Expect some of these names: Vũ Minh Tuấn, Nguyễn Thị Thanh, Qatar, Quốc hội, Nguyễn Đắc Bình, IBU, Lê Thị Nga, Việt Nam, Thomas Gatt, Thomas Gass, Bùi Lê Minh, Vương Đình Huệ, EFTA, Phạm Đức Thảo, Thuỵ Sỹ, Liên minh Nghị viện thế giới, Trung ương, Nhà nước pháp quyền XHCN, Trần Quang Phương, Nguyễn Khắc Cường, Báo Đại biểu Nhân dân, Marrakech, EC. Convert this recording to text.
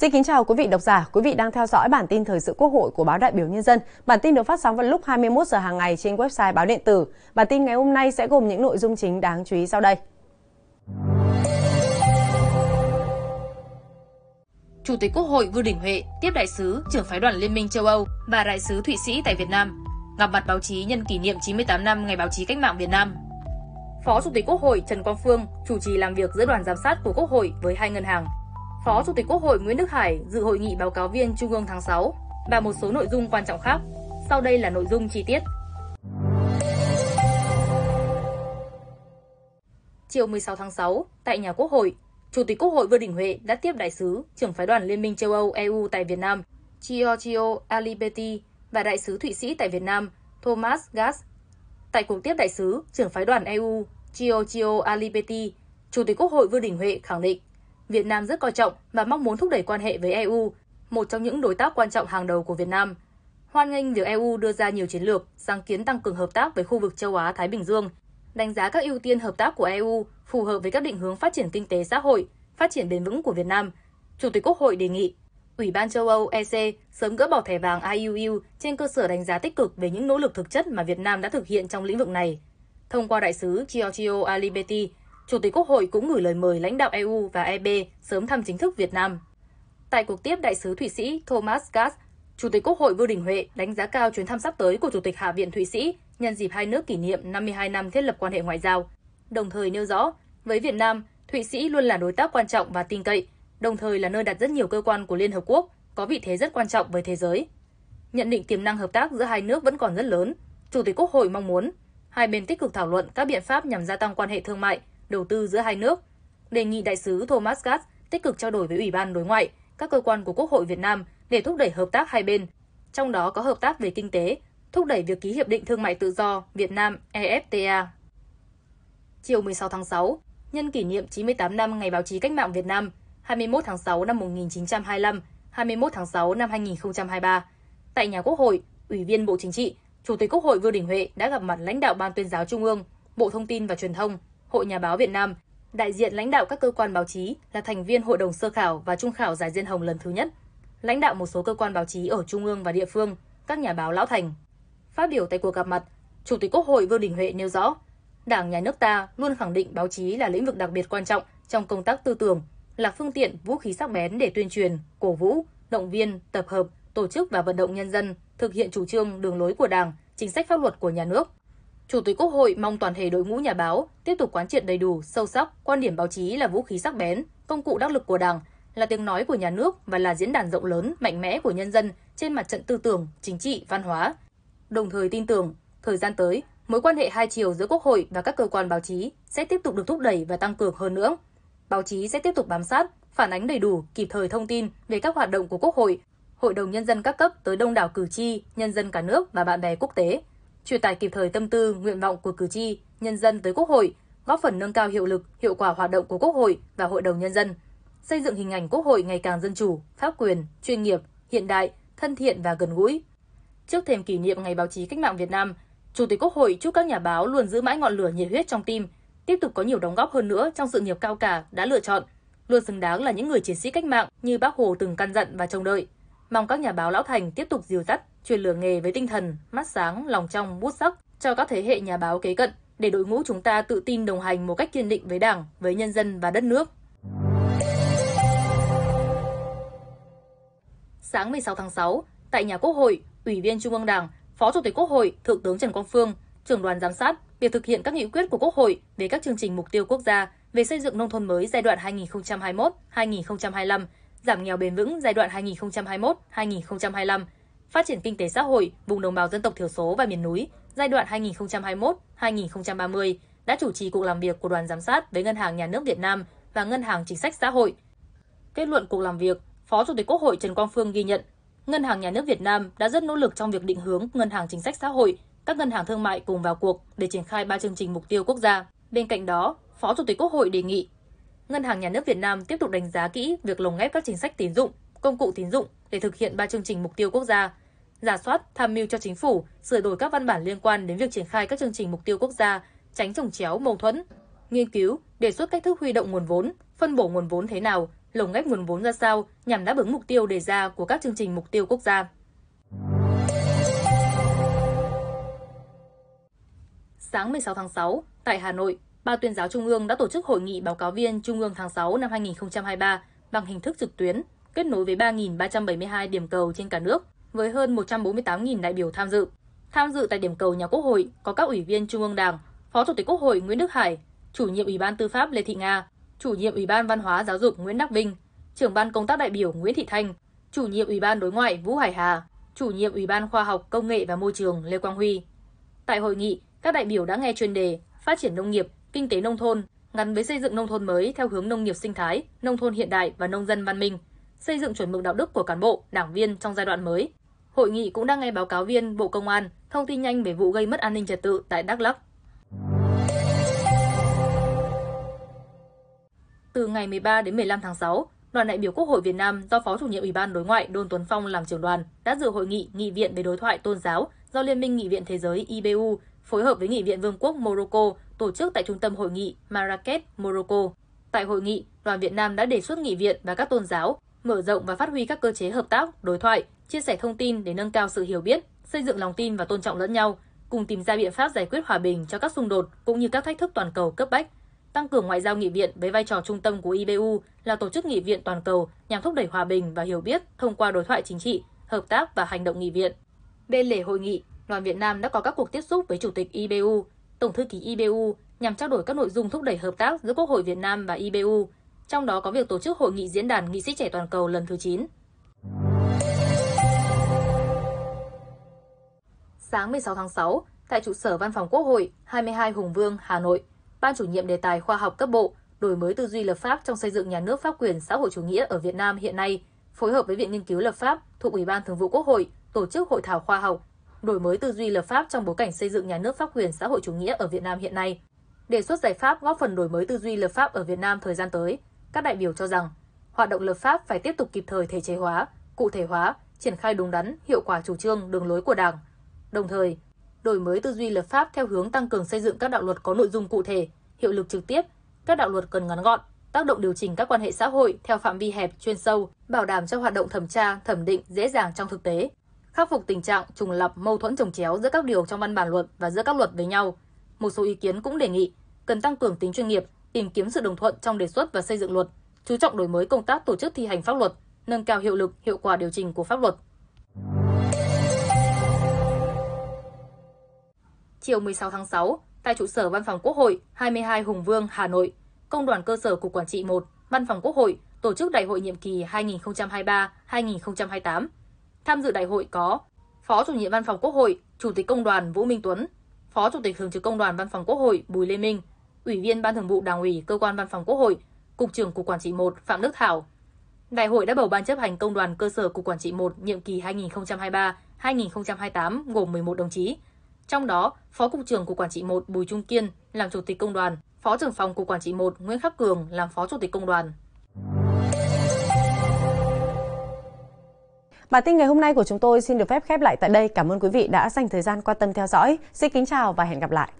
Xin kính chào quý vị độc giả, quý vị đang theo dõi bản tin thời sự Quốc hội của Báo Đại biểu Nhân dân. Bản tin được phát sóng vào lúc 21 giờ hàng ngày trên website báo điện tử. Bản tin ngày hôm nay sẽ gồm những nội dung chính đáng chú ý sau đây. Chủ tịch Quốc hội Vương Đình Huệ tiếp đại sứ, trưởng phái đoàn Liên minh châu Âu và đại sứ Thụy Sĩ tại Việt Nam, gặp mặt báo chí nhân kỷ niệm 98 năm Ngày báo chí cách mạng Việt Nam. Phó Chủ tịch Quốc hội Trần Quang Phương chủ trì làm việc giữa đoàn giám sát của Quốc hội với hai ngân hàng. Phó Chủ tịch Quốc hội Nguyễn Đức Hải dự hội nghị báo cáo viên Trung ương tháng 6 và một số nội dung quan trọng khác. Sau đây là nội dung chi tiết. Chiều 16 tháng 6, tại nhà Quốc hội, Chủ tịch Quốc hội Vương Đình Huệ đã tiếp đại sứ, trưởng phái đoàn Liên minh châu Âu EU tại Việt Nam, Giorgio Aliberti và đại sứ Thụy Sĩ tại Việt Nam, Thomas Gass. Tại cuộc tiếp đại sứ, trưởng phái đoàn EU, Giorgio Aliberti, Chủ tịch Quốc hội Vương Đình Huệ khẳng định Việt Nam rất coi trọng và mong muốn thúc đẩy quan hệ với EU, một trong những đối tác quan trọng hàng đầu của Việt Nam. Hoan nghênh việc EU đưa ra nhiều chiến lược, sáng kiến tăng cường hợp tác với khu vực châu Á-Thái Bình Dương, đánh giá các ưu tiên hợp tác của EU phù hợp với các định hướng phát triển kinh tế xã hội, phát triển bền vững của Việt Nam. Chủ tịch Quốc hội đề nghị Ủy ban châu Âu EC sớm gỡ bỏ thẻ vàng IBU trên cơ sở đánh giá tích cực về những nỗ lực thực chất mà Việt Nam đã thực hiện trong lĩnh vực này. Thông qua đại sứ Giorgio Aliberti, Chủ tịch Quốc hội cũng gửi lời mời lãnh đạo EU và EB sớm thăm chính thức Việt Nam. Tại cuộc tiếp đại sứ Thụy Sĩ Thomas Gatt, Chủ tịch Quốc hội Vương Đình Huệ đánh giá cao chuyến thăm sắp tới của Chủ tịch Hạ viện Thụy Sĩ nhân dịp hai nước kỷ niệm 52 năm thiết lập quan hệ ngoại giao. Đồng thời nêu rõ, với Việt Nam, Thụy Sĩ luôn là đối tác quan trọng và tin cậy, đồng thời là nơi đặt rất nhiều cơ quan của Liên Hợp Quốc, có vị thế rất quan trọng với thế giới. Nhận định tiềm năng hợp tác giữa hai nước vẫn còn rất lớn, Chủ tịch Quốc hội mong muốn hai bên tích cực thảo luận các biện pháp nhằm gia tăng quan hệ thương mại, đầu tư giữa hai nước, đề nghị đại sứ Thomas Gatt tích cực trao đổi với Ủy ban Đối ngoại, các cơ quan của Quốc hội Việt Nam để thúc đẩy hợp tác hai bên, trong đó có hợp tác về kinh tế, thúc đẩy việc ký hiệp định thương mại tự do Việt Nam EFTA. Chiều 16 tháng 6, nhân kỷ niệm 98 năm Ngày báo chí cách mạng Việt Nam, 21 tháng 6 năm 1925, 21 tháng 6 năm 2023, tại nhà Quốc hội, Ủy viên Bộ Chính trị, Chủ tịch Quốc hội Vương Đình Huệ đã gặp mặt lãnh đạo Ban Tuyên giáo Trung ương, Bộ Thông tin và Truyền thông, Hội Nhà báo Việt Nam, đại diện lãnh đạo các cơ quan báo chí là thành viên Hội đồng sơ khảo và trung khảo giải Diên Hồng lần thứ nhất, lãnh đạo một số cơ quan báo chí ở trung ương và địa phương, các nhà báo lão thành. Phát biểu tại cuộc gặp mặt, Chủ tịch Quốc hội Vương Đình Huệ nêu rõ, Đảng, Nhà nước ta luôn khẳng định báo chí là lĩnh vực đặc biệt quan trọng trong công tác tư tưởng, là phương tiện vũ khí sắc bén để tuyên truyền, cổ vũ, động viên, tập hợp, tổ chức và vận động nhân dân thực hiện chủ trương, đường lối của Đảng, chính sách pháp luật của Nhà nước. Chủ tịch Quốc hội mong toàn thể đội ngũ nhà báo tiếp tục quán triệt đầy đủ, sâu sắc quan điểm báo chí là vũ khí sắc bén, công cụ đắc lực của Đảng, là tiếng nói của Nhà nước và là diễn đàn rộng lớn, mạnh mẽ của nhân dân trên mặt trận tư tưởng, chính trị, văn hóa. Đồng thời tin tưởng, thời gian tới, mối quan hệ hai chiều giữa Quốc hội và các cơ quan báo chí sẽ tiếp tục được thúc đẩy và tăng cường hơn nữa. Báo chí sẽ tiếp tục bám sát, phản ánh đầy đủ, kịp thời thông tin về các hoạt động của Quốc hội, Hội đồng Nhân dân các cấp tới đông đảo cử tri, nhân dân cả nước và bạn bè quốc tế, truyền tải kịp thời tâm tư, nguyện vọng của cử tri, nhân dân tới Quốc hội, góp phần nâng cao hiệu lực, hiệu quả hoạt động của Quốc hội và Hội đồng Nhân dân, xây dựng hình ảnh Quốc hội ngày càng dân chủ, pháp quyền, chuyên nghiệp, hiện đại, thân thiện và gần gũi. Trước thềm kỷ niệm Ngày báo chí cách mạng Việt Nam, Chủ tịch Quốc hội chúc các nhà báo luôn giữ mãi ngọn lửa nhiệt huyết trong tim, tiếp tục có nhiều đóng góp hơn nữa trong sự nghiệp cao cả đã lựa chọn, luôn xứng đáng là những người chiến sĩ cách mạng như Bác Hồ từng căn dặn và trông đợi. Mong các nhà báo lão thành tiếp tục dìu dắt, truyền lửa nghề với tinh thần mắt sáng, lòng trong, bút sắc cho các thế hệ nhà báo kế cận để đội ngũ chúng ta tự tin đồng hành một cách kiên định với Đảng, với nhân dân và đất nước. Sáng 16 tháng 6, tại nhà Quốc hội, Ủy viên Trung ương Đảng, Phó Chủ tịch Quốc hội, Thượng tướng Trần Quang Phương, trưởng đoàn giám sát việc thực hiện các nghị quyết của Quốc hội về các chương trình mục tiêu quốc gia về xây dựng nông thôn mới giai đoạn 2021-2025, giảm nghèo bền vững giai đoạn 2021-2025, phát triển kinh tế xã hội vùng đồng bào dân tộc thiểu số và miền núi giai đoạn 2021-2030 đã chủ trì cuộc làm việc của đoàn giám sát với Ngân hàng Nhà nước Việt Nam và Ngân hàng Chính sách Xã hội. Kết luận cuộc làm việc, Phó Chủ tịch Quốc hội Trần Quang Phương ghi nhận Ngân hàng Nhà nước Việt Nam đã rất nỗ lực trong việc định hướng Ngân hàng Chính sách Xã hội, các ngân hàng thương mại cùng vào cuộc để triển khai 3 chương trình mục tiêu quốc gia. Bên cạnh đó, Phó Chủ tịch Quốc hội đề nghị Ngân hàng Nhà nước Việt Nam tiếp tục đánh giá kỹ việc lồng ghép các chính sách tín dụng, công cụ tín dụng để thực hiện 3 chương trình mục tiêu quốc gia, rà soát, tham mưu cho Chính phủ sửa đổi các văn bản liên quan đến việc triển khai các chương trình mục tiêu quốc gia, tránh chồng chéo, mâu thuẫn, nghiên cứu, đề xuất cách thức huy động nguồn vốn, phân bổ nguồn vốn thế nào, lồng ghép nguồn vốn ra sao nhằm đáp ứng mục tiêu đề ra của các chương trình mục tiêu quốc gia. Sáng 16 tháng 6, tại Hà Nội, Ban Tuyên giáo Trung ương đã tổ chức hội nghị báo cáo viên Trung ương tháng 6 năm 2023 bằng hình thức trực tuyến, kết nối với 3.372 điểm cầu trên cả nước, với hơn 148.000 đại biểu tham dự. Tham dự tại điểm cầu nhà Quốc hội có các Ủy viên Trung ương Đảng, Phó Chủ tịch Quốc hội Nguyễn Đức Hải, Chủ nhiệm Ủy ban Tư pháp Lê Thị Nga, Chủ nhiệm Ủy ban Văn hóa Giáo dục Nguyễn Đắc Bình, Trưởng ban Công tác đại biểu Nguyễn Thị Thanh, Chủ nhiệm Ủy ban Đối ngoại Vũ Hải Hà, Chủ nhiệm Ủy ban Khoa học Công nghệ và Môi trường Lê Quang Huy. Tại hội nghị, các đại biểu đã nghe chuyên đề Phát triển nông nghiệp, kinh tế nông thôn gắn với xây dựng nông thôn mới theo hướng nông nghiệp sinh thái, nông thôn hiện đại và nông dân văn minh, xây dựng chuẩn mực đạo đức của cán bộ, đảng viên trong giai đoạn mới. Hội nghị cũng đang nghe báo cáo viên Bộ Công an thông tin nhanh về vụ gây mất an ninh trật tự tại Đắk Lắk. Từ ngày 13 đến 15 tháng 6, đoàn đại biểu Quốc hội Việt Nam do Phó Chủ nhiệm Ủy ban Đối ngoại Đôn Tuấn Phong làm trưởng đoàn đã dự hội nghị Nghị viện về đối thoại tôn giáo do Liên minh Nghị viện thế giới IBU phối hợp với Nghị viện Vương quốc Morocco tổ chức tại Trung tâm Hội nghị Marrakech, Morocco. Tại hội nghị, đoàn Việt Nam đã đề xuất Nghị viện và các tôn giáo mở rộng và phát huy các cơ chế hợp tác, đối thoại, chia sẻ thông tin để nâng cao sự hiểu biết, xây dựng lòng tin và tôn trọng lẫn nhau, cùng tìm ra biện pháp giải quyết hòa bình cho các xung đột cũng như các thách thức toàn cầu cấp bách. Tăng cường ngoại giao nghị viện với vai trò trung tâm của IBU là tổ chức nghị viện toàn cầu nhằm thúc đẩy hòa bình và hiểu biết thông qua đối thoại chính trị, hợp tác và hành động nghị viện. Bên lề hội nghị, đoàn Việt Nam đã có các cuộc tiếp xúc với Chủ tịch IBU, Tổng thư ký IBU nhằm trao đổi các nội dung thúc đẩy hợp tác giữa Quốc hội Việt Nam và IBU, trong đó có việc tổ chức hội nghị diễn đàn nghị sĩ trẻ toàn cầu lần thứ 9. Sáng 16 tháng 6, tại trụ sở Văn phòng Quốc hội 22 Hùng Vương, Hà Nội, Ban chủ nhiệm đề tài khoa học cấp bộ, đổi mới tư duy lập pháp trong xây dựng nhà nước pháp quyền xã hội chủ nghĩa ở Việt Nam hiện nay, phối hợp với Viện Nghiên cứu Lập pháp thuộc Ủy ban Thường vụ Quốc hội tổ chức hội thảo khoa học, đổi mới tư duy lập pháp trong bối cảnh xây dựng nhà nước pháp quyền xã hội chủ nghĩa ở Việt Nam hiện nay. Đề xuất giải pháp góp phần đổi mới tư duy lập pháp ở Việt Nam thời gian tới, các đại biểu cho rằng hoạt động lập pháp phải tiếp tục kịp thời thể chế hóa, cụ thể hóa, triển khai đúng đắn, hiệu quả chủ trương, đường lối của Đảng. Đồng thời, đổi mới tư duy lập pháp theo hướng tăng cường xây dựng các đạo luật có nội dung cụ thể, hiệu lực trực tiếp, các đạo luật cần ngắn gọn, tác động điều chỉnh các quan hệ xã hội theo phạm vi hẹp, chuyên sâu, bảo đảm cho hoạt động thẩm tra, thẩm định dễ dàng trong thực tế, khắc phục tình trạng trùng lặp, mâu thuẫn chồng chéo giữa các điều trong văn bản luật và giữa các luật với nhau. Một số ý kiến cũng đề nghị cần tăng cường tính chuyên nghiệp, tìm kiếm sự đồng thuận trong đề xuất và xây dựng luật, chú trọng đổi mới công tác tổ chức thi hành pháp luật, nâng cao hiệu lực, hiệu quả điều chỉnh của pháp luật. Chiều 16 tháng 6, tại trụ sở Văn phòng Quốc hội 22 Hùng Vương, Hà Nội, Công đoàn cơ sở Cục Quản trị I, Văn phòng Quốc hội tổ chức đại hội nhiệm kỳ 2023-2028. Tham dự đại hội có Phó Chủ nhiệm Văn phòng Quốc hội, Chủ tịch Công đoàn Vũ Minh Tuấn, Phó Chủ tịch Thường trực Công đoàn Văn phòng Quốc hội Bùi Lê Minh, Ủy viên Ban Thường vụ Đảng ủy Cơ quan Văn phòng Quốc hội, Cục trưởng Cục Quản trị I Phạm Đức Thảo. Đại hội đã bầu Ban chấp hành Công đoàn cơ sở Cục Quản trị I nhiệm kỳ 2023-2028 gồm 11 đồng chí. Trong đó, Phó Cục trưởng Cục Quản trị I Bùi Trung Kiên làm Chủ tịch Công đoàn, Phó trưởng phòng Cục Quản trị I Nguyễn Khắc Cường làm Phó Chủ tịch Công đoàn. Bản tin ngày hôm nay của chúng tôi xin được phép khép lại tại đây. Cảm ơn quý vị đã dành thời gian quan tâm theo dõi. Xin kính chào và hẹn gặp lại.